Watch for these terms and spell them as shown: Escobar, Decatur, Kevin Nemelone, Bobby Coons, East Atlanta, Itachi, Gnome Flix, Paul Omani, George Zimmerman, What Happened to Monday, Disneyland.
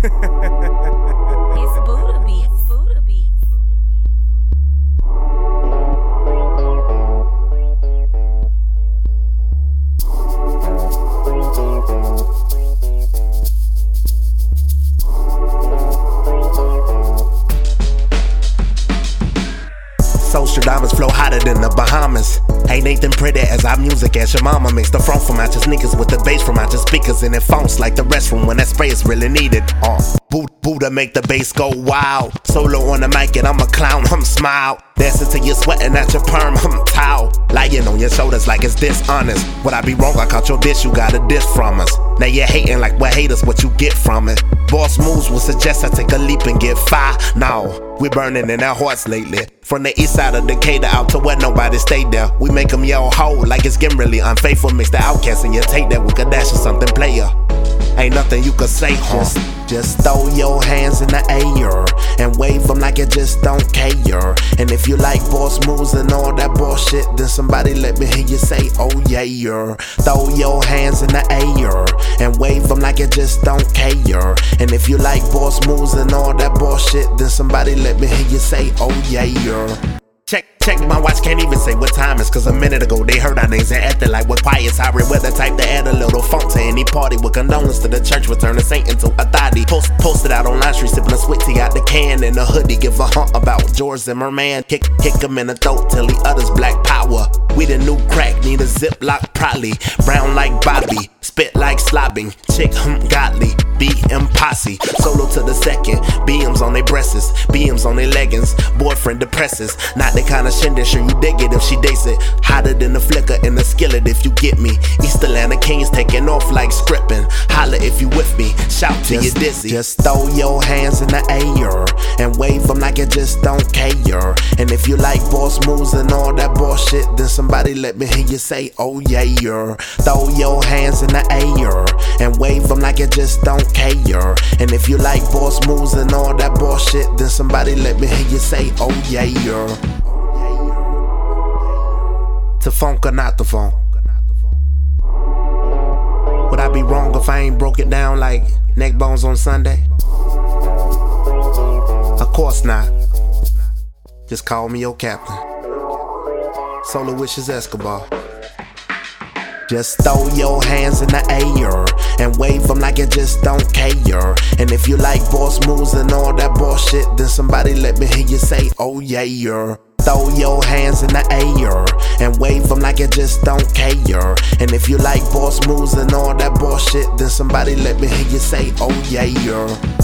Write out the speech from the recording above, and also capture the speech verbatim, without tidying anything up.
It's Buddha Beats. Buddha Beats. Social diamonds flow hotter than the Bahamas. Ain't nothing pretty as our music as your mama makes the front from out your sneakers with the bass from out your speakers, and it phones like the restroom when that spray is really needed. Uh, Buddha make the bass go wild. Solo on the mic and I'm a clown, I'm smile. Dancing till you're sweating at your perm, I'm towel. Lying on your shoulders like it's dishonest. Would I be wrong? I caught your dish, you got a dish from us. Now you're hating like we're haters, what you get from it. Boss moves would suggest I take a leap and get fire. No, we're burning in our hearts lately. From the east side of Decatur out to where nobody stayed there. We make them yell ho like it's getting really unfaithful. Mix the outcast and you take that with a dash or something player. Ain't nothing you could say, huh? Just, just throw your hands in the air and wave them like you just don't care. And if you like boss moves and all that bullshit, then somebody let me hear you say, oh yeah, yeah. Throw your hands in the air and wave them like you just don't care. And if you like boss moves and all that bullshit, then somebody let me hear you say, oh yeah, yeah. Check, check my watch, can't even say what time it's. Cause a minute ago they heard our names and acted like we're quiet. Sorry, we're the type to add a little funk to any party. With condolence to the church, return a saint into a thotty. Post, posted out on Line Street, sipping a sweet tea out the can and a hoodie. Give a hunt about George Zimmerman. Kick, kick him in the throat till he utters black power. We the new crack, need a ziplock probably. Brown like Bobby, spit like slobbing. Chick, hum, godly, B M posse. Solo to the second, B Ms on their breasts, B Ms on their leggings. Boyfriend depresses, not the kind of shindig, sure you dig it if she dates it. Hotter than a flicker in a skillet if you get me. East Atlanta Kings taking off like scripping. Holla if you with me, shout till you dizzy. Just throw your hands in the air and wave them like you just don't care. And if you like boss moves and all that bullshit, then somebody let me hear you say, oh yeah, yeah. Throw your hands in the air and wave them like you just don't care. And if you like boss moves and all that bullshit, then somebody let me hear you say, oh yeah, yeah. The funk or not the funk? Would I be wrong if I ain't broke it down like neck bones on Sunday? Of course not. Just call me your captain. Solo wishes Escobar. Just throw your hands in the air and wave them like you just don't care. And if you like boss moves and all that bullshit, then somebody let me hear you say, oh yeah, yeah. Throw your hands in the air and wave them like you just don't care. And if you like boss moves and all that bullshit, then somebody let me hear you say, oh yeah, yeah.